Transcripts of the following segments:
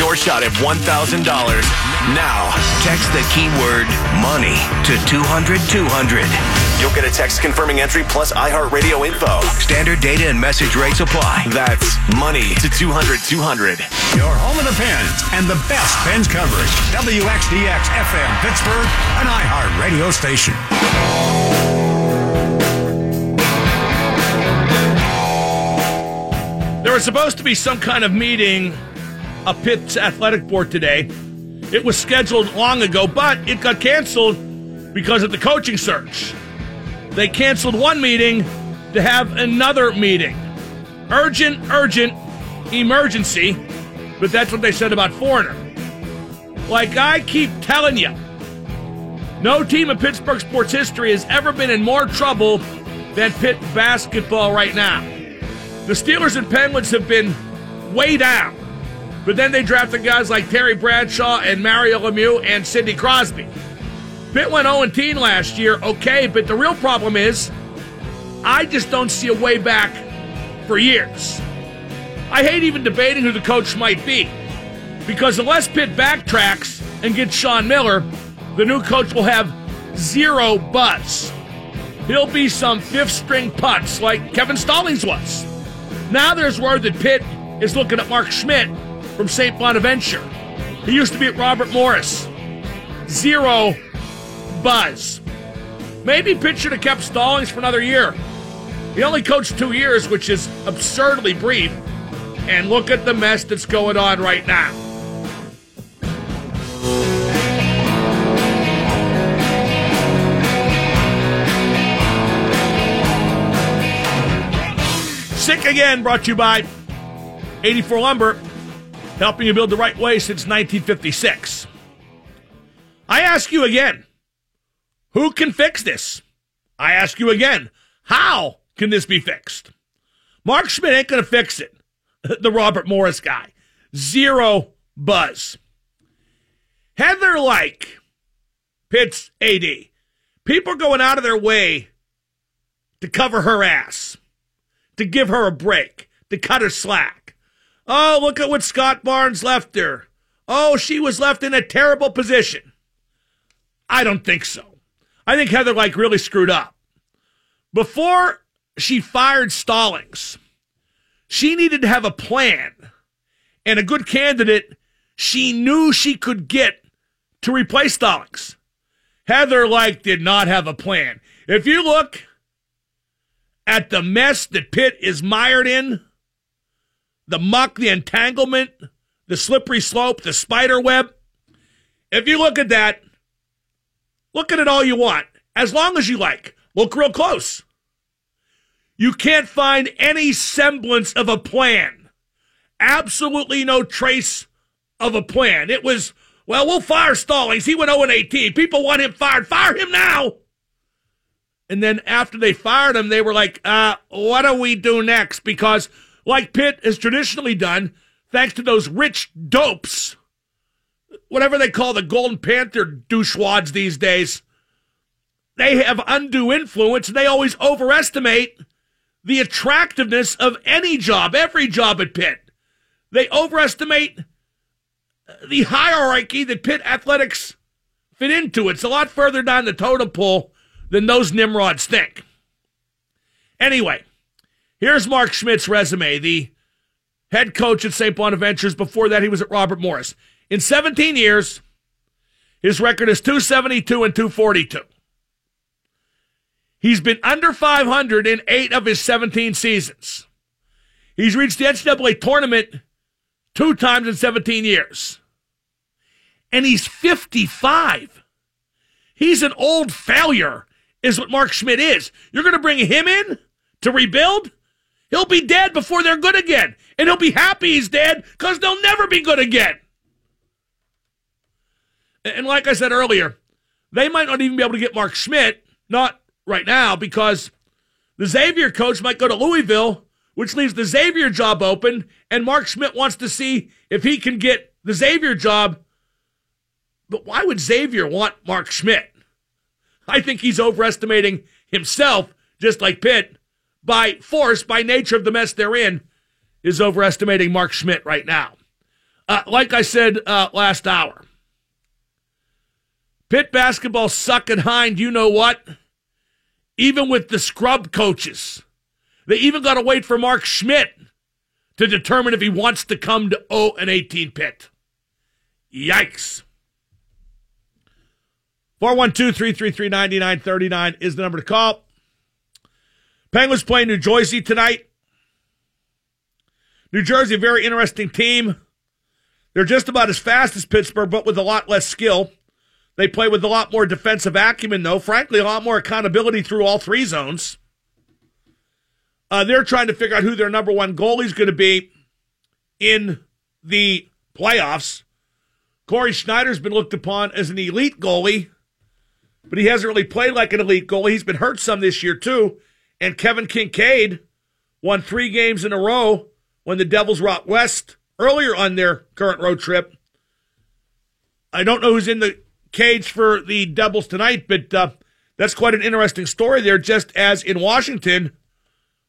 your shot at $1,000. Now, text the keyword money to 200-200. You'll get a text confirming entry plus iHeartRadio info. Standard data and message rates apply. That's money to 200-200. Your home of the Pens and the best Pens coverage. WXDX FM Pittsburgh, an iHeartRadio station. There was supposed to be some kind of meeting a Pitt's athletic board today. It was scheduled long ago, but it got canceled because of the coaching search. They canceled one meeting to have another meeting. Urgent emergency, but that's what they said about Foreigner. Like I keep telling you, no team in Pittsburgh sports history has ever been in more trouble than Pitt basketball right now. The Steelers and Penguins have been way down, but then they drafted guys like Terry Bradshaw and Mario Lemieux and Sidney Crosby. Pitt went 0-10 last year, okay, but the real problem is I just don't see a way back for years. I hate even debating who the coach might be, because unless Pitt backtracks and gets Sean Miller, the new coach will have zero buzz. He'll be some fifth-string putz like Kevin Stallings was. Now there's word that Pitt is looking at Mark Schmidt from St. Bonaventure. He used to be at Robert Morris. Zero buzz. Maybe Pitt should have kept Stallings for another year. He only coached 2 years, which is absurdly brief. And look at the mess that's going on right now. Sick Again, brought to you by 84 Lumber, helping you build the right way since 1956. I ask you again, who can fix this? I ask you again, how can this be fixed? Mark Schmidt ain't going to fix it. The Robert Morris guy. Zero buzz. Heather Lyke, Pitt's AD. People are going out of their way to cover her ass, to give her a break, to cut her slack. Oh, look at what Scott Barnes left her. Oh, she was left in a terrible position. I don't think so. I think Heather Lyke really screwed up. Before she fired Stallings, she needed to have a plan and a good candidate she knew she could get to replace Stallings. Heather Lyke did not have a plan. If you look at the mess that Pitt is mired in, the muck, the entanglement, the slippery slope, the spider web, if you look at that, look at it all you want, as long as you like. Look real close. You can't find any semblance of a plan. Absolutely no trace of a plan. It was, well, we'll fire Stallings. He went 0-18. People want him fired. Fire him now. And then after they fired him, they were like, what do we do next? Because like Pitt has traditionally done, thanks to those rich dopes, whatever they call the Golden Panther douchewads these days, they have undue influence, and they always overestimate the attractiveness of any job, every job at Pitt. They overestimate the hierarchy that Pitt athletics fit into. It's a lot further down the totem pole than those nimrods think. Anyway, here's Mark Schmidt's resume, the head coach at St. Bonaventure's. Before that, he was at Robert Morris. In 17 years, his record is 272 and 242. He's been under 500 in 8 of his 17 seasons. He's reached the NCAA tournament 2 times in 17 years. And he's 55. He's an old failure, is what Mark Schmidt is. You're going to bring him in to rebuild? He'll be dead before they're good again. And he'll be happy he's dead because they'll never be good again. And like I said earlier, they might not even be able to get Mark Schmidt, not right now, because the Xavier coach might go to Louisville, which leaves the Xavier job open, and Mark Schmidt wants to see if he can get the Xavier job. But why would Xavier want Mark Schmidt? I think he's overestimating himself, just like Pitt, by force, by nature of the mess they're in, is overestimating Mark Schmidt right now. Like I said last hour, Pitt basketball suck and hind, you know what? Even with the scrub coaches, they even got to wait for Mark Schmidt to determine if he wants to come to 0-18 Pitt. Yikes. 412-333-9939 is the number to call. Penguins play New Jersey tonight. New Jersey, a very interesting team. They're just about as fast as Pittsburgh, but with a lot less skill. They play with a lot more defensive acumen, though. Frankly, a lot more accountability through all three zones. They're trying to figure out who their number one goalie is going to be in the playoffs. Corey Schneider's been looked upon as an elite goalie, but he hasn't really played like an elite goalie. He's been hurt some this year, too. And Kevin Kinkaid won 3 games in a row when the Devils were out west earlier on their current road trip. I don't know who's in the cage for the Devils tonight, but that's quite an interesting story there, just as in Washington,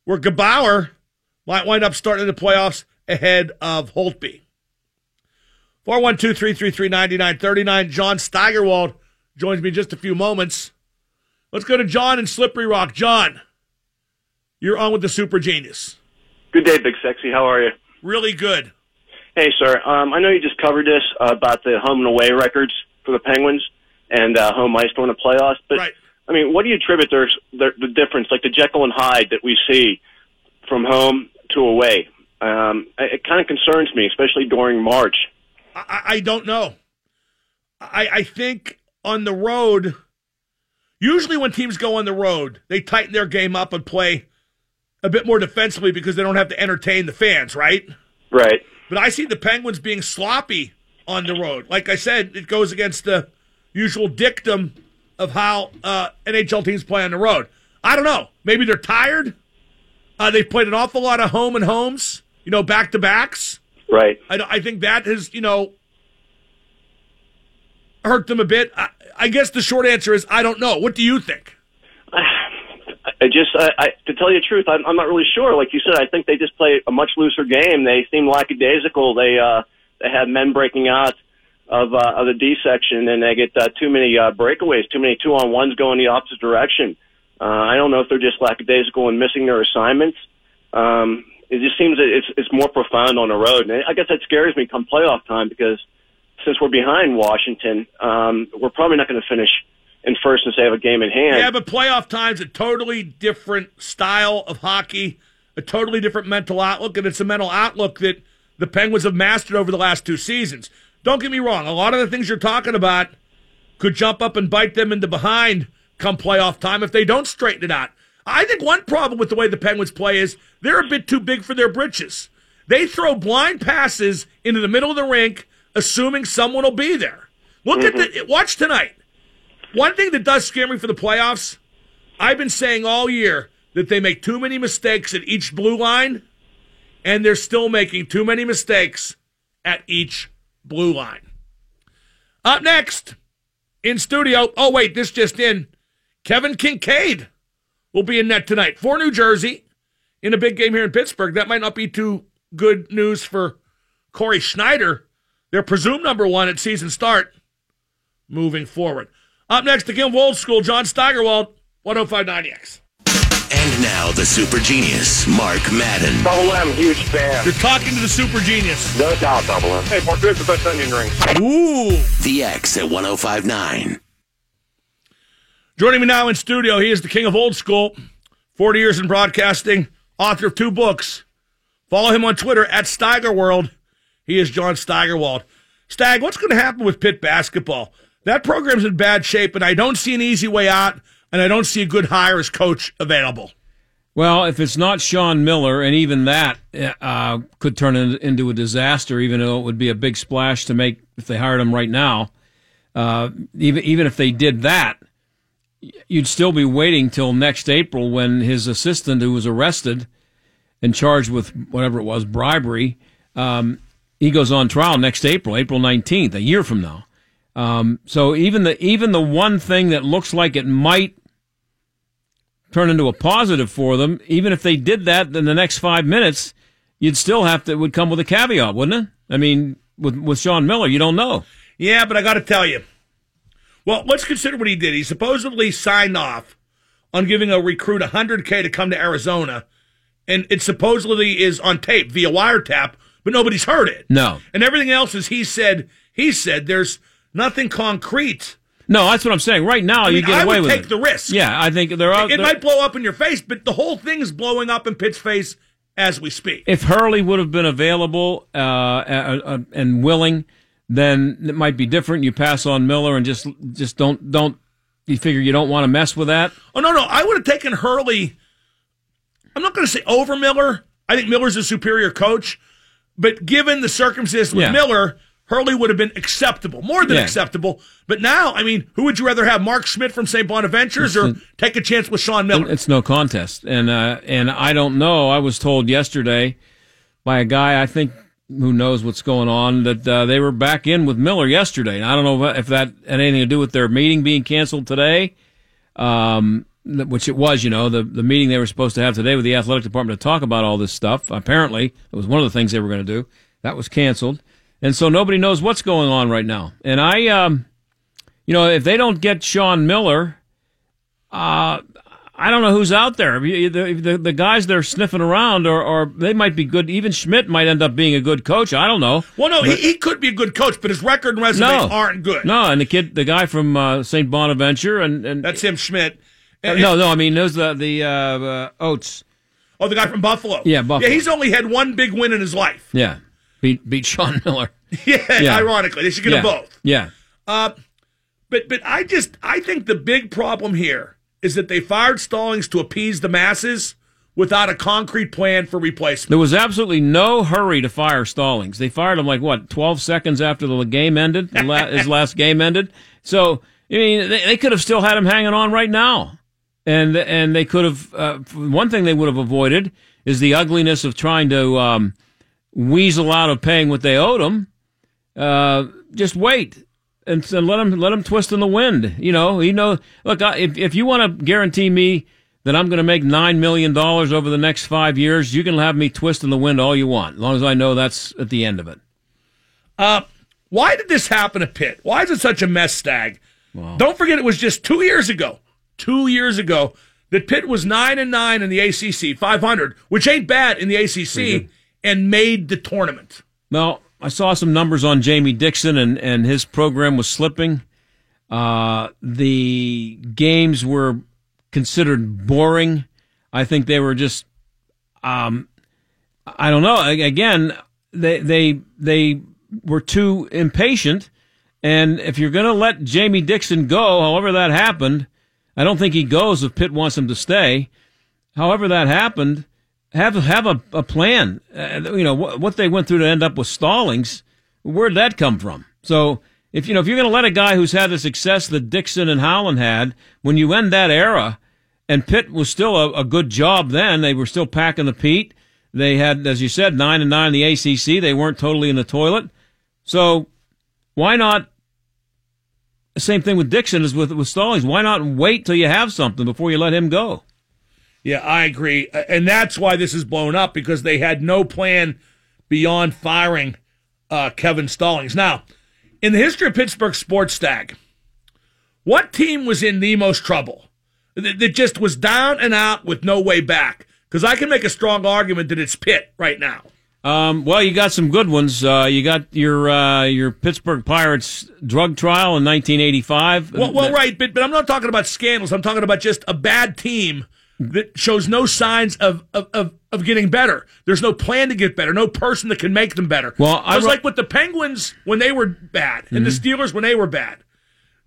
where Gebauer might wind up starting the playoffs ahead of Holtby. 412-333-9939. John Steigerwald joins me in just a few moments. Let's go to John in Slippery Rock. John, you're on with the Super Genius. Good day, Big Sexy. How are you? Really good. Hey, sir. I know you just covered this about the home and away records for the Penguins and home ice during the playoffs, but right. I mean, what do you attribute the difference, like the Jekyll and Hyde that we see from home to away? It kind of concerns me, especially during March. I don't know. I think on the road, usually when teams go on the road, they tighten their game up and play a bit more defensively because they don't have to entertain the fans, right? Right. But I see the Penguins being sloppy on the road. Like I said, it goes against the usual dictum of how NHL teams play on the road. I don't know. Maybe they're tired. They've played an awful lot of home and homes, you know, back-to-backs. Right. I think that has, you know, hurt them a bit. I guess the short answer is I don't know. What do you think? I to tell you the truth, I'm not really sure. Like you said, I think they just play a much looser game. They seem lackadaisical. They have men breaking out of the D section, and they get too many breakaways, too many two-on-ones going the opposite direction. I don't know if they're just lackadaisical and missing their assignments. It just seems that it's more profound on the road, and I guess that scares me come playoff time because since we're behind Washington, we're probably not going to finish in first since they have a game in hand. Yeah, but playoff time's a totally different style of hockey, a totally different mental outlook, and it's a mental outlook that the Penguins have mastered over the last 2 seasons. Don't get me wrong. A lot of the things you're talking about could jump up and bite them in the behind come playoff time if they don't straighten it out. I think one problem with the way the Penguins play is they're a bit too big for their britches. They throw blind passes into the middle of the rink, assuming someone will be there. Watch tonight. One thing that does scare me for the playoffs, I've been saying all year that they make too many mistakes at each blue line, and they're still making too many mistakes at each blue line. Up next, in studio, oh wait, this just in, Kevin Kinkaid will be in net tonight for New Jersey in a big game here in Pittsburgh. That might not be too good news for Corey Schneider. They're presumed number one at season start moving forward. Up next, again, Old School, John Steigerwald, 105.9 X. And now, the Super Genius, Mark Madden. Double M, huge fan. You're talking to the Super Genius. No doubt, Double M. Hey, Mark, here's the best onion rings. Ooh. The X at 105.9. Joining me now in studio, he is the king of old school, 40 years in broadcasting, author of 2 books. Follow him on Twitter, @SteigerWorld. He is John Steigerwald. Stag, what's going to happen with Pitt basketball? That program's in bad shape, and I don't see an easy way out. And I don't see a good hire as coach available. Well, if it's not Sean Miller, and even that could turn into a disaster, even though it would be a big splash to make if they hired him right now. Even if they did that, you'd still be waiting till next April when his assistant, who was arrested and charged with whatever it was, bribery, he goes on trial next April 19th, a year from now. So even the one thing that looks like it might turn into a positive for them, even if they did that in the next 5 minutes, you'd still have to, it would come with a caveat, wouldn't it? I mean, with Sean Miller, you don't know. Yeah, but I got to tell you. Well, let's consider what he did. He supposedly signed off on giving a recruit $100K to come to Arizona, and it supposedly is on tape via wiretap, but nobody's heard it. No. And everything else is he said there's nothing concrete. No, that's what I'm saying. Right now, you get away with it. I would take the risk. Yeah, I think there are. It might blow up in your face, but the whole thing is blowing up in Pitt's face as we speak. If Hurley would have been available and willing, then it might be different. You pass on Miller and just don't. You figure you don't want to mess with that. Oh no, I would have taken Hurley. I'm not going to say over Miller. I think Miller's a superior coach, but given the circumstances with Miller. Hurley would have been acceptable, more than acceptable. But now, I mean, who would you rather have, Mark Schmidt from St. Bonaventure or take a chance with Sean Miller? It's no contest. And I don't know. I was told yesterday by a guy, I think, who knows what's going on, that they were back in with Miller yesterday. And I don't know if that had anything to do with their meeting being canceled today, which it was, the meeting they were supposed to have today with the athletic department to talk about all this stuff. Apparently, it was one of the things they were going to do. That was canceled. And so nobody knows what's going on right now. And I, if they don't get Sean Miller, I don't know who's out there. The guys they're sniffing around, or they might be good. Even Schmidt might end up being a good coach. I don't know. Well, no, he could be a good coach, but his record and resume aren't good. No, and the guy from St. Bonaventure, and that's him, Schmidt. There's the Oates. Oh, the guy from Buffalo. Yeah, Buffalo. Yeah, he's only had one big win in his life. Yeah. Beat Sean Miller. Yeah, ironically. They should get them both. Yeah. But I think the big problem here is that they fired Stallings to appease the masses without a concrete plan for replacement. There was absolutely no hurry to fire Stallings. They fired him 12 seconds after the game ended, his last game ended. So, I mean, they could have still had him hanging on right now. And they could have, one thing they would have avoided is the ugliness of trying to, weasel out of paying what they owed him. Just wait and let him twist in the wind. Look, if you want to guarantee me that I'm going to make $9 million over the next 5 years, you can have me twist in the wind all you want, as long as I know that's at the end of it. Why did this happen at Pitt? Why is it such a mess, Stag? Wow. Don't forget, it was just 2 years ago that Pitt was 9-9 in the ACC, 500, which ain't bad in the ACC. And made the tournament. Well, I saw some numbers on Jamie Dixon, and his program was slipping. The games were considered boring. I think they were just, I don't know. Again, they were too impatient. And if you're going to let Jamie Dixon go, however that happened, I don't think he goes if Pitt wants him to stay. However that happened. Have a plan. What they went through to end up with Stallings, where'd that come from? So if you're going to let a guy who's had the success that Dixon and Howland had, when you end that era, and Pitt was still a good job then, they were still packing the peat. They had, as you said, 9-9 in the ACC. They weren't totally in the toilet. So why not? Same thing with Dixon as with Stallings. Why not wait till you have something before you let him go? Yeah, I agree. And that's why this is blown up, because they had no plan beyond firing Kevin Stallings. Now, in the history of Pittsburgh sports, Stag, what team was in the most trouble? That just was down and out with no way back? Because I can make a strong argument that it's Pitt right now. Well, you got some good ones. You got your Pittsburgh Pirates drug trial in 1985. Well, right, but I'm not talking about scandals. I'm talking about just a bad team that shows no signs of getting better. There's no plan to get better, no person that can make them better. Well, I was like with the Penguins when they were bad, and the Steelers when they were bad.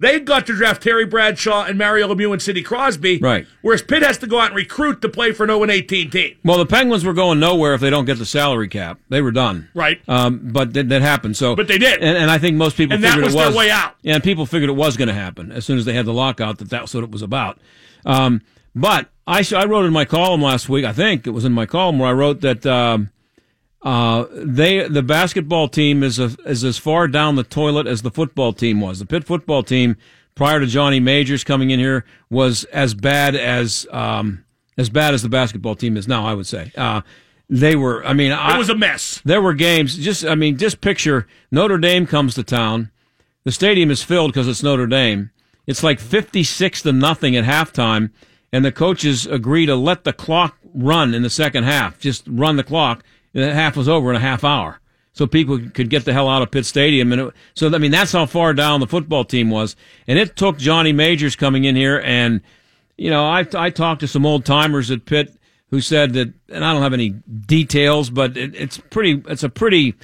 They got to draft Terry Bradshaw and Mario Lemieux and Sidney Crosby, right? Whereas Pitt has to go out and recruit to play for an 0-18 team. Well, the Penguins were going nowhere if they don't get the salary cap. They were done. Right. But that happened. So, but they did. And I think most people figured it was their way out. Yeah, and people figured it was going to happen as soon as they had the lockout, that's what it was about. But I wrote in my column last week, I think it was in my column where I wrote that the basketball team is as far down the toilet as the football team was. The Pitt football team, prior to Johnny Majors coming in here, was as bad as the basketball team is now, I would say. They were, I mean, it was a mess. There were games. Just picture Notre Dame comes to town. The stadium is filled because it's Notre Dame. It's like 56-0 at halftime, and the coaches agree to let the clock run in the second half. Just run the clock. And that half was over in a half hour, so people could get the hell out of Pitt Stadium. And that's how far down the football team was. And it took Johnny Majors coming in here, and I talked to some old timers at Pitt who said that, and I don't have any details, but it's a pretty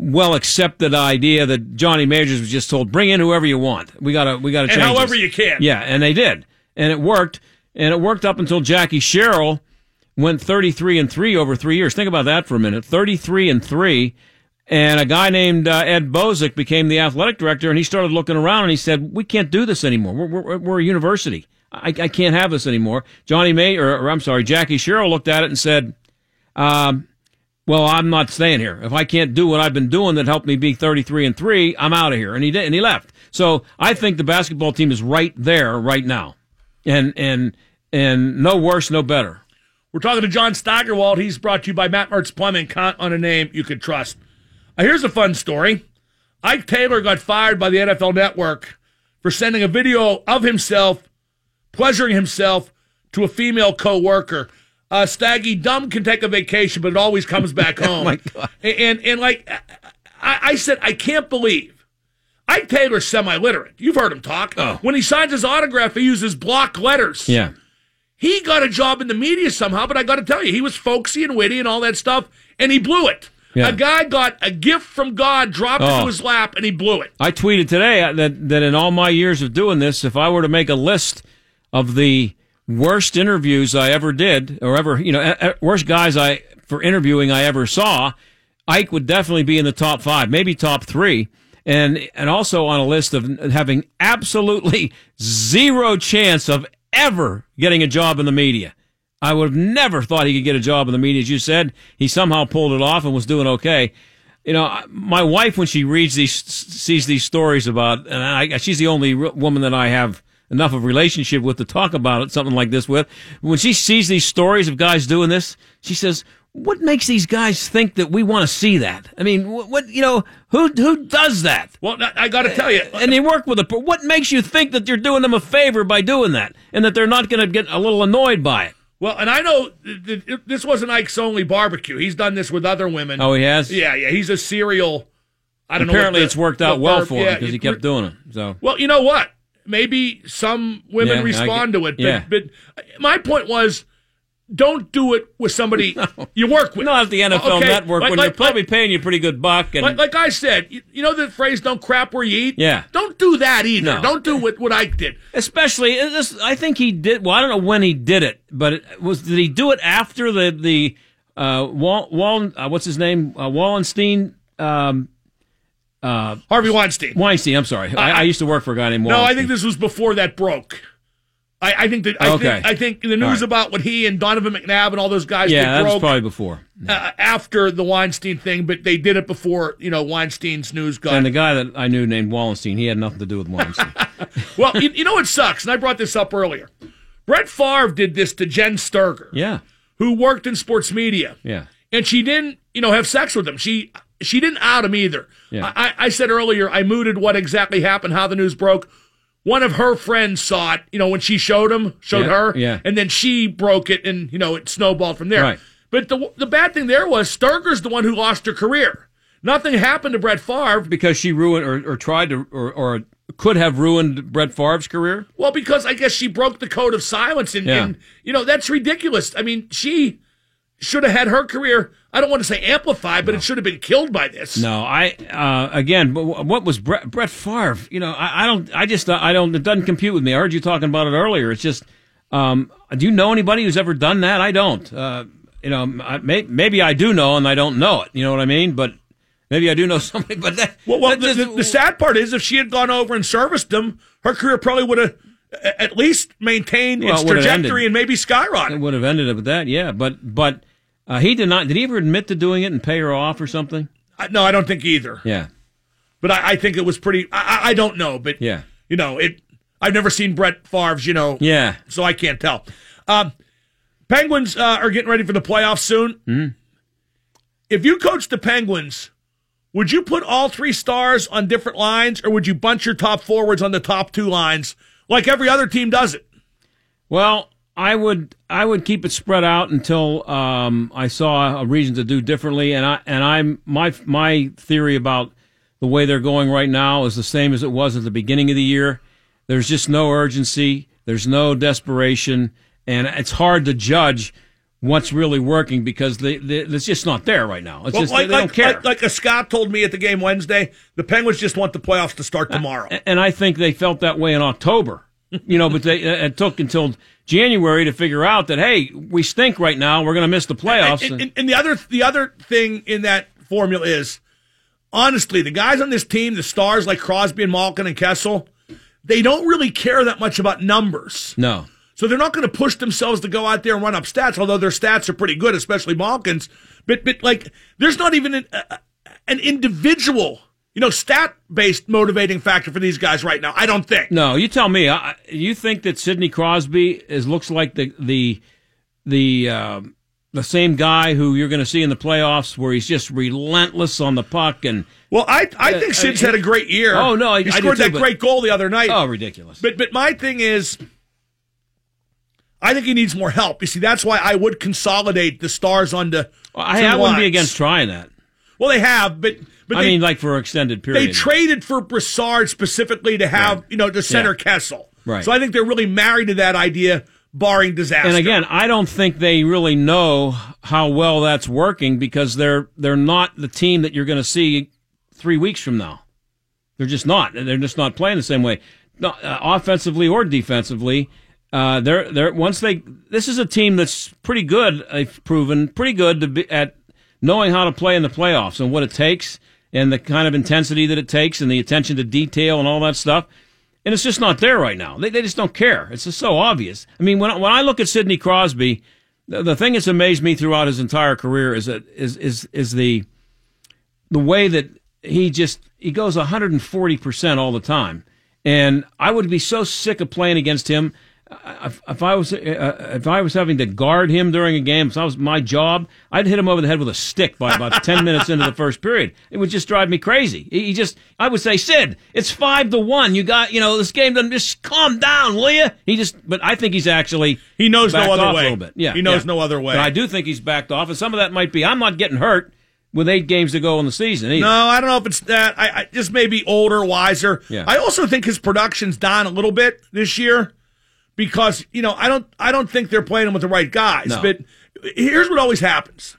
well accepted idea that Johnny Majors was just told, bring in whoever you want. We gotta change. And however you can. Yeah, and they did, and it worked, up until Jackie Sherrill went 33-3 over 3 years. Think about that for a minute. 33-3. And a guy named Ed Bozick became the athletic director, and he started looking around, and he said, we can't do this anymore. We're a university. I can't have this anymore. Jackie Sherrill looked at it and said, well, I'm not staying here. If I can't do what I've been doing that helped me be 33-3, I'm out of here. And he did, and he left. So I think the basketball team is right there right now. And no worse, no better. We're talking to John Steigerwald. He's brought to you by Matt Mertz Plumbing. Count on a name you can trust. Here's a fun story. Ike Taylor got fired by the NFL Network for sending a video of himself, pleasuring himself, to a female co-worker. Staggy, dumb can take a vacation, but it always comes back home. Oh my God. And I said, I can't believe. Ike Taylor's semi-literate. You've heard him talk. Oh. When he signs his autograph, he uses block letters. Yeah. He got a job in the media somehow, but I got to tell you, he was folksy and witty and all that stuff, and he blew it. Yeah. A guy got a gift from God dropped into his lap, and he blew it. I tweeted today that in all my years of doing this, if I were to make a list of the worst interviews I ever did, or ever, worst guys for interviewing I ever saw, Ike would definitely be in the top 5, maybe top 3, and also on a list of having absolutely zero chance of ever getting a job in the media. I would have never thought he could get a job in the media. As you said, he somehow pulled it off and was doing okay. My wife, when she reads these, sees these stories about, she's the only woman that I have enough of a relationship with to talk about it, something like this with. When she sees these stories of guys doing this, she says, what makes these guys think that we want to see that? I mean, who does that? Well, I got to tell you. And they work with what makes you think that you're doing them a favor by doing that and that they're not going to get a little annoyed by it? Well, and I know this wasn't Ike's only barbecue. He's done this with other women. Oh, he has? Yeah. He's a serial. Apparently it's worked out well for him because he kept doing it. So. Well, you know what? Maybe some women respond to it. But my point was, don't do it with somebody you work with. Not at the NFL Network when they're probably paying you a pretty good buck. And like I said, you know the phrase, don't crap where you eat? Yeah. Don't do that either. No. Don't do what Ike did. Especially, I think he did, well, I don't know when he did it, but did he do it after Wallenstein? Harvey Weinstein. I'm sorry. I used to work for a guy named Weinstein. No, I think this was before that broke. I think the news about what he and Donovan McNabb and all those guys did broke. Yeah, that was probably before. After the Weinstein thing, but they did it before, Weinstein's news got. And the guy that I knew named Wallenstein, he had nothing to do with Weinstein. Well, you know what sucks, and I brought this up earlier. Brett Favre did this to Jen Sturger, who worked in sports media. Yeah. And she didn't, have sex with him. She didn't out him either. Yeah. I said earlier, I mooted what exactly happened, how the news broke. One of her friends saw it, when she showed her, and then she broke it, and, it snowballed from there. Right. But the bad thing there was Sturger's the one who lost her career. Nothing happened to Brett Favre. Because she ruined or tried to or could have ruined Brett Favre's career? Well, because I guess she broke the code of silence, and that's ridiculous. I mean, she should have had her career, I don't want to say amplified, but it should have been killed by this. No, what was Brett Favre? It doesn't compute with me. I heard you talking about it earlier. It's just, do you know anybody who's ever done that? I don't. Maybe I do know and I don't know it. You know what I mean? But maybe I do know somebody. But the sad part is if she had gone over and serviced him, her career probably would have at least maintained its trajectory and maybe skyrocketed. It would have ended up with that, yeah. But. He did not. Did he ever admit to doing it and pay her off or something? No, I don't think either. Yeah, but I think it was pretty. I don't know, but it. I've never seen Brett Favre's. So I can't tell. Penguins are getting ready for the playoffs soon. Mm-hmm. If you coached the Penguins, would you put all three stars on different lines, or would you bunch your top forwards on the top two lines like every other team does it? Well, I would keep it spread out until I saw a reason to do differently, and my theory about the way they're going right now is the same as it was at the beginning of the year. There's just no urgency. There's no desperation. And it's hard to judge what's really working because it's just not there right now. It's just they don't care. Like a Scott told me at the game Wednesday, the Penguins just want the playoffs to start tomorrow. And I think they felt that way in October. But it took until January to figure out that, hey, we stink right now. We're going to miss the playoffs. And the other thing in that formula is, honestly, the guys on this team, the stars like Crosby and Malkin and Kessel, they don't really care that much about numbers. No. So they're not going to push themselves to go out there and run up stats, although their stats are pretty good, especially Malkin's. But there's not even an individual, stat-based motivating factor for these guys right now, I don't think. No, you tell me. You think that Sidney Crosby looks like the same guy who you're going to see in the playoffs where he's just relentless on the puck? And well, I think Sid's had a great year. Oh, no. He scored that great goal the other night. Oh, ridiculous. But my thing is, I think he needs more help. You see, that's why I would consolidate the stars onto I wouldn't be against trying that. Well, they have, but I mean, like for an extended period. They traded for Brassard specifically to have, to center Kessel. Right. So I think they're really married to that idea, barring disaster. And again, I don't think they really know how well that's working because they're not the team that you're going to see 3 weeks from now. They're just not. They're just not playing the same way, offensively or defensively. This is a team that's pretty good. They've proven pretty good to be at knowing how to play in the playoffs and what it takes and the kind of intensity that it takes and the attention to detail and all that stuff. And it's just not there right now. They just don't care. It's just so obvious. I mean, when I look at Sidney Crosby, the thing that's amazed me throughout his entire career is the way that he goes 140% all the time. And I would be so sick of playing against him if I was having to guard him during a game. If that was my job, I'd hit him over the head with a stick by about 10 minutes into the first period. It would just drive me crazy. I would say, Sid, it's 5-1. You got, this game doesn't just calm down, will you? But I think he's actually he knows backed no other off way. A little bit. Yeah, he knows no other way. But I do think he's backed off, and some of that might be I'm not getting hurt with 8 games to go in the season either. No, I don't know if it's that. I just maybe older, wiser. Yeah. I also think his production's down a little bit this year. Because, I don't think they're playing him with the right guys. No. But here's what always happens.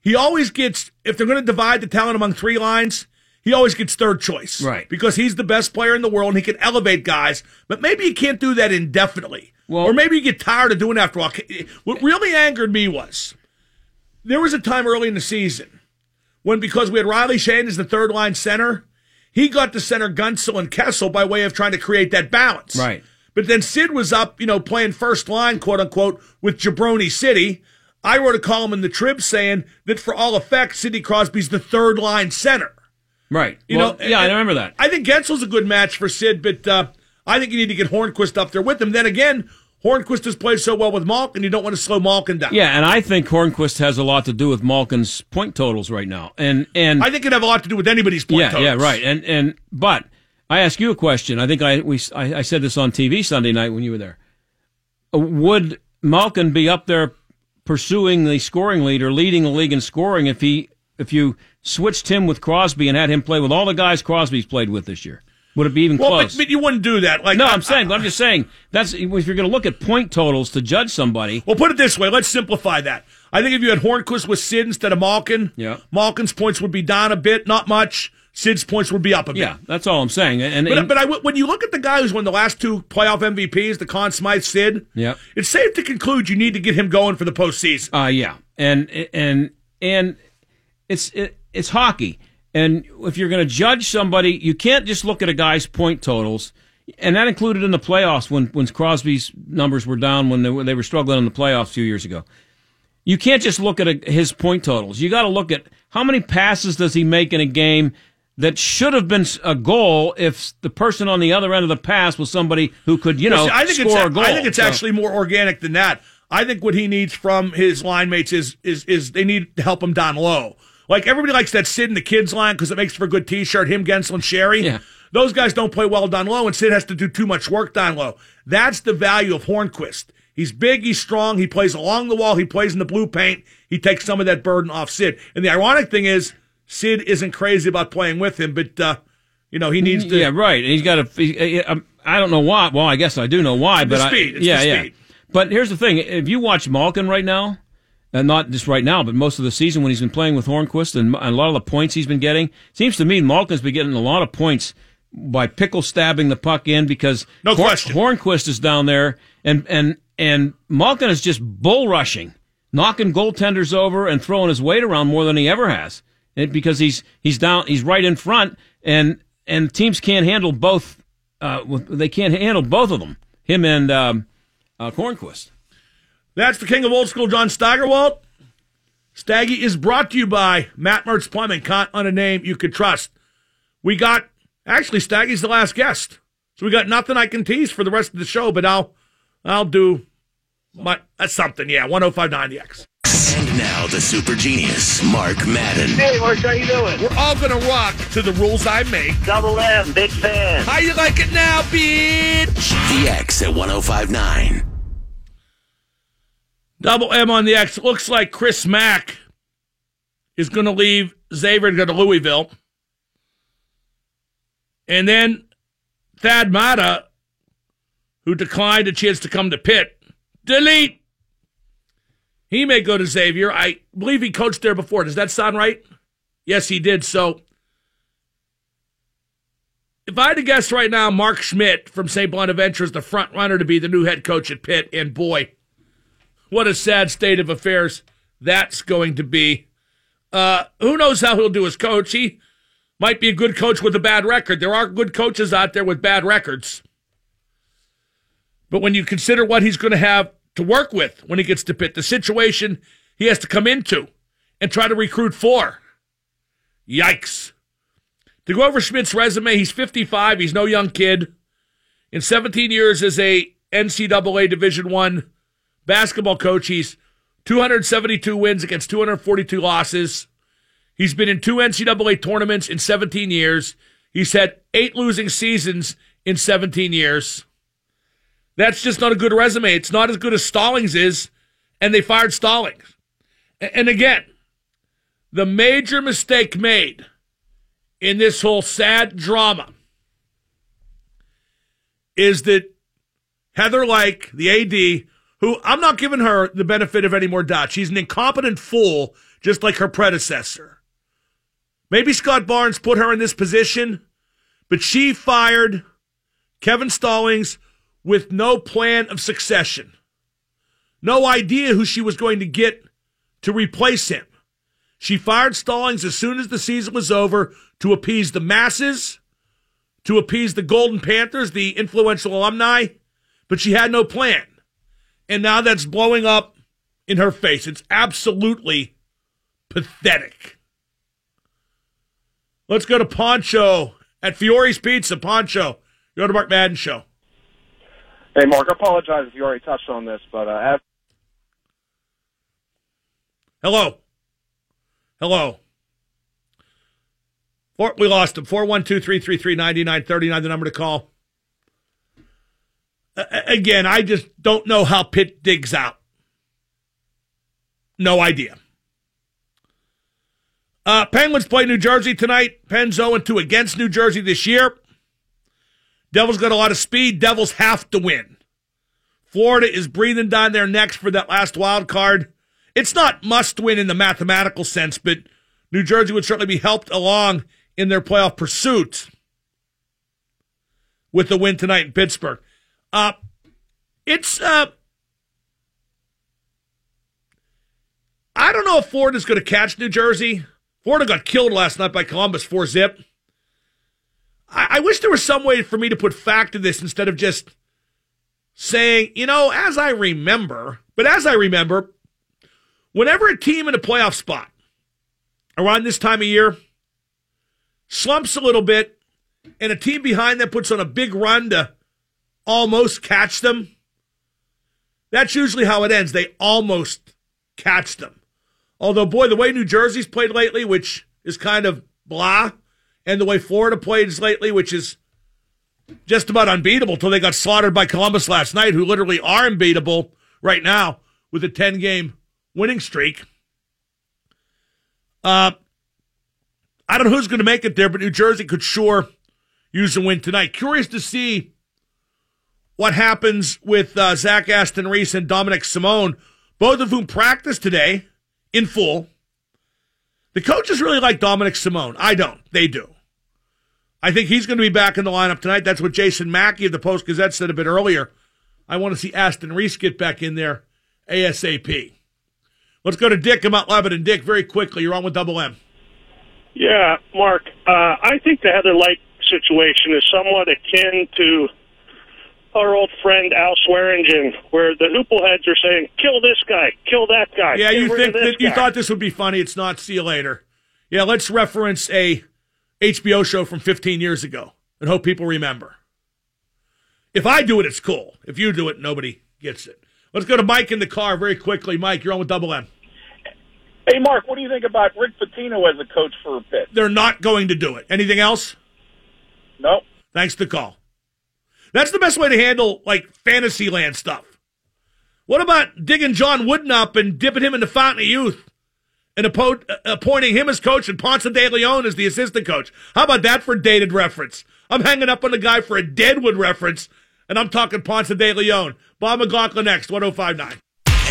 He always gets, if they're going to divide the talent among three lines, he always gets third choice. Right. Because he's the best player in the world and he can elevate guys. But maybe he can't do that indefinitely. Well, or maybe you get tired of doing it after a while. What really angered me was there was a time early in the season when, because we had Riley Shane as the third line center, he got to center Guentzel and Kessel by way of trying to create that balance. Right. But then Sid was up, playing first line, quote-unquote, with Jabroni City. I wrote a column in the Trib saying that for all effect, Sidney Crosby's the third-line center. Right. I remember that. I think Guentzel's a good match for Sid, but I think you need to get Hornqvist up there with him. Then again, Hornqvist has played so well with Malkin, you don't want to slow Malkin down. Yeah, and I think Hornqvist has a lot to do with Malkin's point totals right now. And I think it'd have a lot to do with anybody's point totals. Yeah, right. But I ask you a question. I think I said this on TV Sunday night when you were there. Would Malkin be up there pursuing the scoring lead or leading the league in scoring if you switched him with Crosby and had him play with all the guys Crosby's played with this year? Would it be even close? But you wouldn't do that. I'm just saying that's if you're going to look at point totals to judge somebody. Well, put it this way. Let's simplify that. I think if you had Hornqvist with Sid instead of Malkin, Malkin's points would be down a bit, not much. Sid's points would be up a bit. Yeah, that's all I'm saying. But when you look at the guy who's won the last two playoff MVPs, the Conn Smythe Sid, it's safe to conclude you need to get him going for the postseason. And it's hockey. And if you're going to judge somebody, you can't just look at a guy's point totals. And that included in the playoffs when Crosby's numbers were down when they were struggling in the playoffs a few years ago. You can't just look at his point totals. You got to look at how many passes does he make in a game. That should have been a goal if the person on the other end of the pass was somebody who could, score a goal. I think it's actually more organic than that. I think what he needs from his line mates is they need to help him down low. Like, everybody likes that Sid and the kids line because it makes for a good T-shirt, him, Guentzel, and Sherry. Yeah. Those guys don't play well down low, and Sid has to do too much work down low. That's the value of Hornqvist. He's big, he's strong, he plays along the wall, he plays in the blue paint. He takes some of that burden off Sid. And the ironic thing is, Sid isn't crazy about playing with him, but, you know, he needs to. Yeah, right. He's got a. I don't know why. Well, I guess I do know why. But the speed. It's the speed. But here's the thing. If you watch Malkin right now, and not just right now, but most of the season when he's been playing with Hornqvist and a lot of the points he's been getting, it seems to me Malkin's been getting a lot of points by pickle stabbing the puck in because Hornqvist is down there, and Malkin is just bull rushing, knocking goaltenders over and throwing his weight around more than he ever has. Because he's down, he's right in front, and teams can't handle both. They can't handle both of them, him and Hornqvist. That's the king of old school, John Steigerwald. Staggy is brought to you by Matt Mertz Plumbing. Count on a name you could trust. We got actually Staggy's the last guest, so we got nothing I can tease for the rest of the show. But I'll do my that's something. Yeah, 105.9 The X. And now the super genius, Mark Madden. Hey, Mark, how you doing? We're all going to rock to the rules I make. Double M, big fan. How you like it now, bitch? The X at 105.9. Double M on the X. It looks like Chris Mack is going to leave Xavier to go to Louisville. And then Thad Matta, who declined a chance to come to Pitt, delete. He may go to Xavier. I believe he coached there before. Does that sound right? Yes, he did. So if I had to guess right now, Mark Schmidt from St. Bonaventure is the front runner to be the new head coach at Pitt. And boy, what a sad state of affairs that's going to be. Who knows how he'll do as coach? He might be a good coach with a bad record. There are good coaches out there with bad records. But when you consider what he's going to have to work with when he gets to Pitt, the situation he has to come into and try to recruit for. Yikes. To go over Schmidt's resume, he's 55. He's no young kid. In 17 years as a NCAA Division I basketball coach, he's 272 wins against 242 losses. He's been in 2 NCAA tournaments in 17 years. He's had 8 losing seasons in 17 years. That's just not a good resume. It's not as good as Stallings is, and they fired Stallings. And again, the major mistake made in this whole sad drama is that Heather Lyke, the AD, who I'm not giving her the benefit of any more doubt. She's an incompetent fool, just like her predecessor. Maybe Scott Barnes put her in this position, but she fired Kevin Stallings with no plan of succession, no idea who she was going to get to replace him. She fired Stallings as soon as the season was over to appease the masses, to appease the Golden Panthers, the influential alumni, but she had no plan. And now that's blowing up in her face. It's absolutely pathetic. Let's go to Poncho at Fiore's Pizza. Poncho, you're on the Mark Madden Show. Hey, Mark, I apologize if you already touched on this, but Hello. We lost him. 412-333-9939, the number to call. Again, I just don't know how Pitt digs out. No idea. Penguins play New Jersey tonight. Pens 0-2 against New Jersey this year. Devils got a lot of speed. Devils have to win. Florida is breathing down their necks for that last wild card. It's not must win in the mathematical sense, but New Jersey would certainly be helped along in their playoff pursuit with the win tonight in Pittsburgh. I don't know if Florida's going to catch New Jersey. Florida got killed last night by Columbus 4-0. I wish there was some way for me to put fact to this instead of just saying, as I remember, whenever a team in a playoff spot around this time of year slumps a little bit and a team behind them puts on a big run to almost catch them, that's usually how it ends. They almost catch them. Although, boy, the way New Jersey's played lately, which is kind of blah, and the way Florida plays lately, which is just about unbeatable till they got slaughtered by Columbus last night, who literally are unbeatable right now with a 10-game winning streak. I don't know who's going to make it there, but New Jersey could sure use a win tonight. Curious to see what happens with Zach Aston-Reese and Dominik Simon, both of whom practiced today in full. The coaches really like Dominik Simon. I don't. They do. I think he's going to be back in the lineup tonight. That's what Jason Mackey of the Post-Gazette said a bit earlier. I want to see Aston-Reese get back in there ASAP. Let's go to Dick in Mount Lebanon. Dick, very quickly, you're on with Double M. Yeah, Mark, I think the Heather Lyke situation is somewhat akin to our old friend Al Swearingen, where the hoopleheads are saying, kill this guy, kill that guy. Yeah, you think that you thought this would be funny. It's not. See you later. Yeah, let's reference a HBO show from 15 years ago and hope people remember. If I do it, it's cool. If you do it, nobody gets it. Let's go to Mike in the car very quickly. Mike, you're on with Double M. Hey, Mark, what do you think about Rick Pitino as a coach for Pitt? They're not going to do it. Anything else? No. Thanks for the call. That's the best way to handle, like, fantasy land stuff. What about digging John Wooden up and dipping him in the fountain of youth and appointing him as coach and Ponce de Leon as the assistant coach? How about that for dated reference? I'm hanging up on the guy for a Deadwood reference, and I'm talking Ponce de Leon. Bob McLaughlin next, 105.9.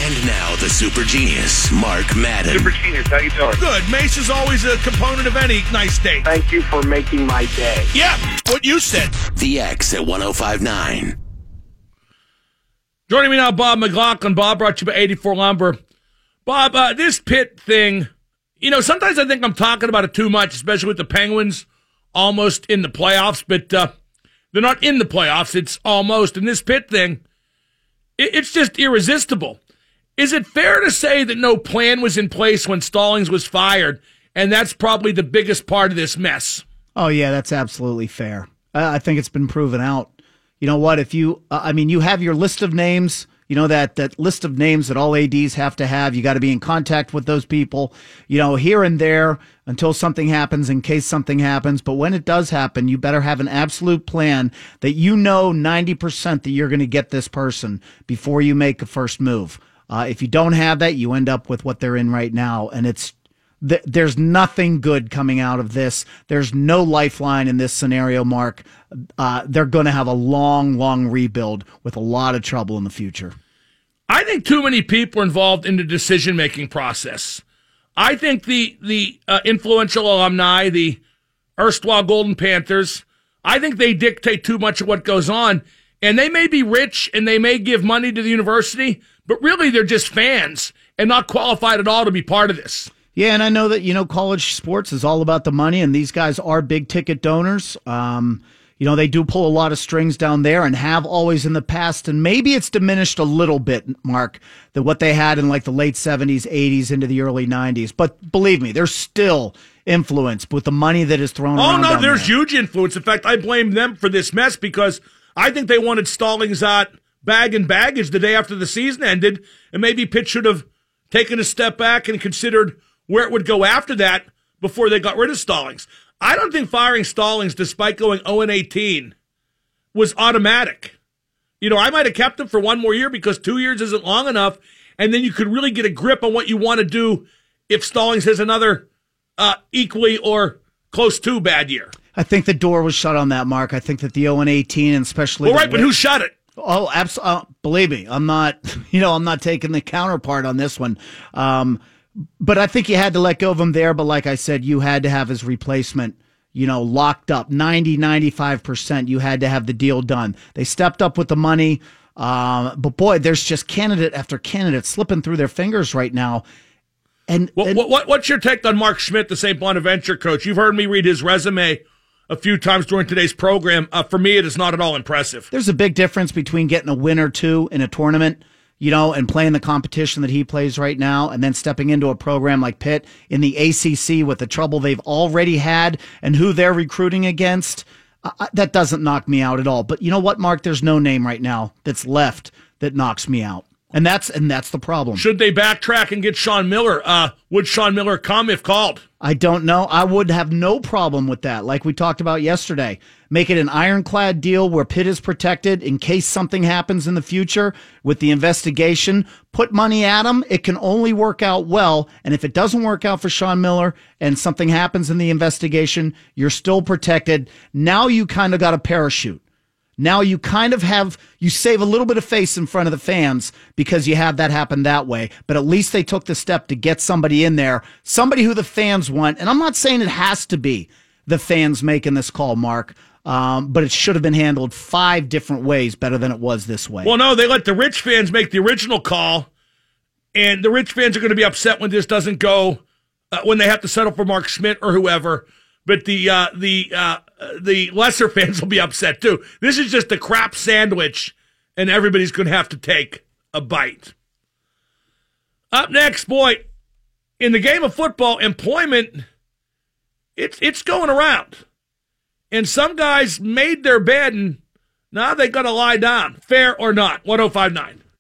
And now the super genius, Mark Madden. Super genius, how you doing? Good. Mace is always a component of any nice day. Thank you for making my day. Yeah, what you said. The X at 105.9. Joining me now, Bob McLaughlin. Bob brought you by 84 Lumber. Bob, this Pitt thing, you know, sometimes I think I'm talking about it too much, especially with the Penguins almost in the playoffs, but they're not in the playoffs. It's almost. And this Pitt thing, it's just irresistible. Is it fair to say that no plan was in place when Stallings was fired, and that's probably the biggest part of this mess? Oh, yeah, that's absolutely fair. I think it's been proven out. You know what? If you, I mean, you have your list of names, you know, that list of names that all ADs have to have. You got to be in contact with those people, you know, here and there until something happens, in case something happens. But when it does happen, you better have an absolute plan that you know 90% that you're going to get this person before you make a first move. If you don't have that, you end up with what they're in right now, and it's there's nothing good coming out of this. There's no lifeline in this scenario, Mark. They're going to have a long, long rebuild with a lot of trouble in the future. I think too many people are involved in the decision-making process. I think the influential alumni, the erstwhile Golden Panthers, I think they dictate too much of what goes on, and they may be rich and they may give money to the university, but really, they're just fans and not qualified at all to be part of this. Yeah, and I know that, you know, college sports is all about the money, and these guys are big-ticket donors. You know, they do pull a lot of strings down there and have always in the past, and maybe it's diminished a little bit, Mark, than what they had in, like, the late 70s, 80s, into the early 90s. But believe me, there's still influence with the money that is thrown around. Oh, no, there's huge influence. In fact, I blame them for this mess because I think they wanted Stallings out bag and baggage the day after the season ended, and maybe Pitt should have taken a step back and considered where it would go after that before they got rid of Stallings. I don't think firing Stallings, despite going 0-18, was automatic. You know, I might have kept him for one more year because 2 years isn't long enough, and then you could really get a grip on what you want to do if Stallings has another equally or close to bad year. I think the door was shut on that, Mark. I think that the 0-18, and especially... Well, right, but who shut it? Oh, absolutely. Believe me, I'm not taking the counterpart on this one. But I think you had to let go of him there. But like I said, you had to have his replacement, you know, locked up 90, 95%. You had to have the deal done. They stepped up with the money. But boy, there's just candidate after candidate slipping through their fingers right now. And what's your take on Mark Schmidt, the St. Bonaventure coach? You've heard me read his resume a few times during today's program. For me, it is not at all impressive. There's a big difference between getting a win or two in a tournament, you know, and playing the competition that he plays right now, and then stepping into a program like Pitt in the ACC with the trouble they've already had and who they're recruiting against. That doesn't knock me out at all. But you know what, Mark? There's no name right now that's left that knocks me out. And that's the problem. Should they backtrack and get Sean Miller? Would Sean Miller come if called? I don't know. I would have no problem with that. Like we talked about yesterday, make it an ironclad deal where Pitt is protected in case something happens in the future with the investigation. Put money at him. It can only work out well. And if it doesn't work out for Sean Miller and something happens in the investigation, you're still protected. Now you kind of got a parachute. Now you kind of have, you save a little bit of face in front of the fans because you have that happen that way. But at least they took the step to get somebody in there, somebody who the fans want. And I'm not saying it has to be the fans making this call, Mark, but it should have been handled 5 different ways better than it was this way. Well, no, they let the rich fans make the original call, and the rich fans are going to be upset when this doesn't go, when they have to settle for Mark Schmidt or whoever. But the lesser fans will be upset, too. This is just a crap sandwich, and everybody's going to have to take a bite. Up next, boy, in the game of football, employment, it's going around. And some guys made their bed, and now they got to lie down, fair or not. 105.9.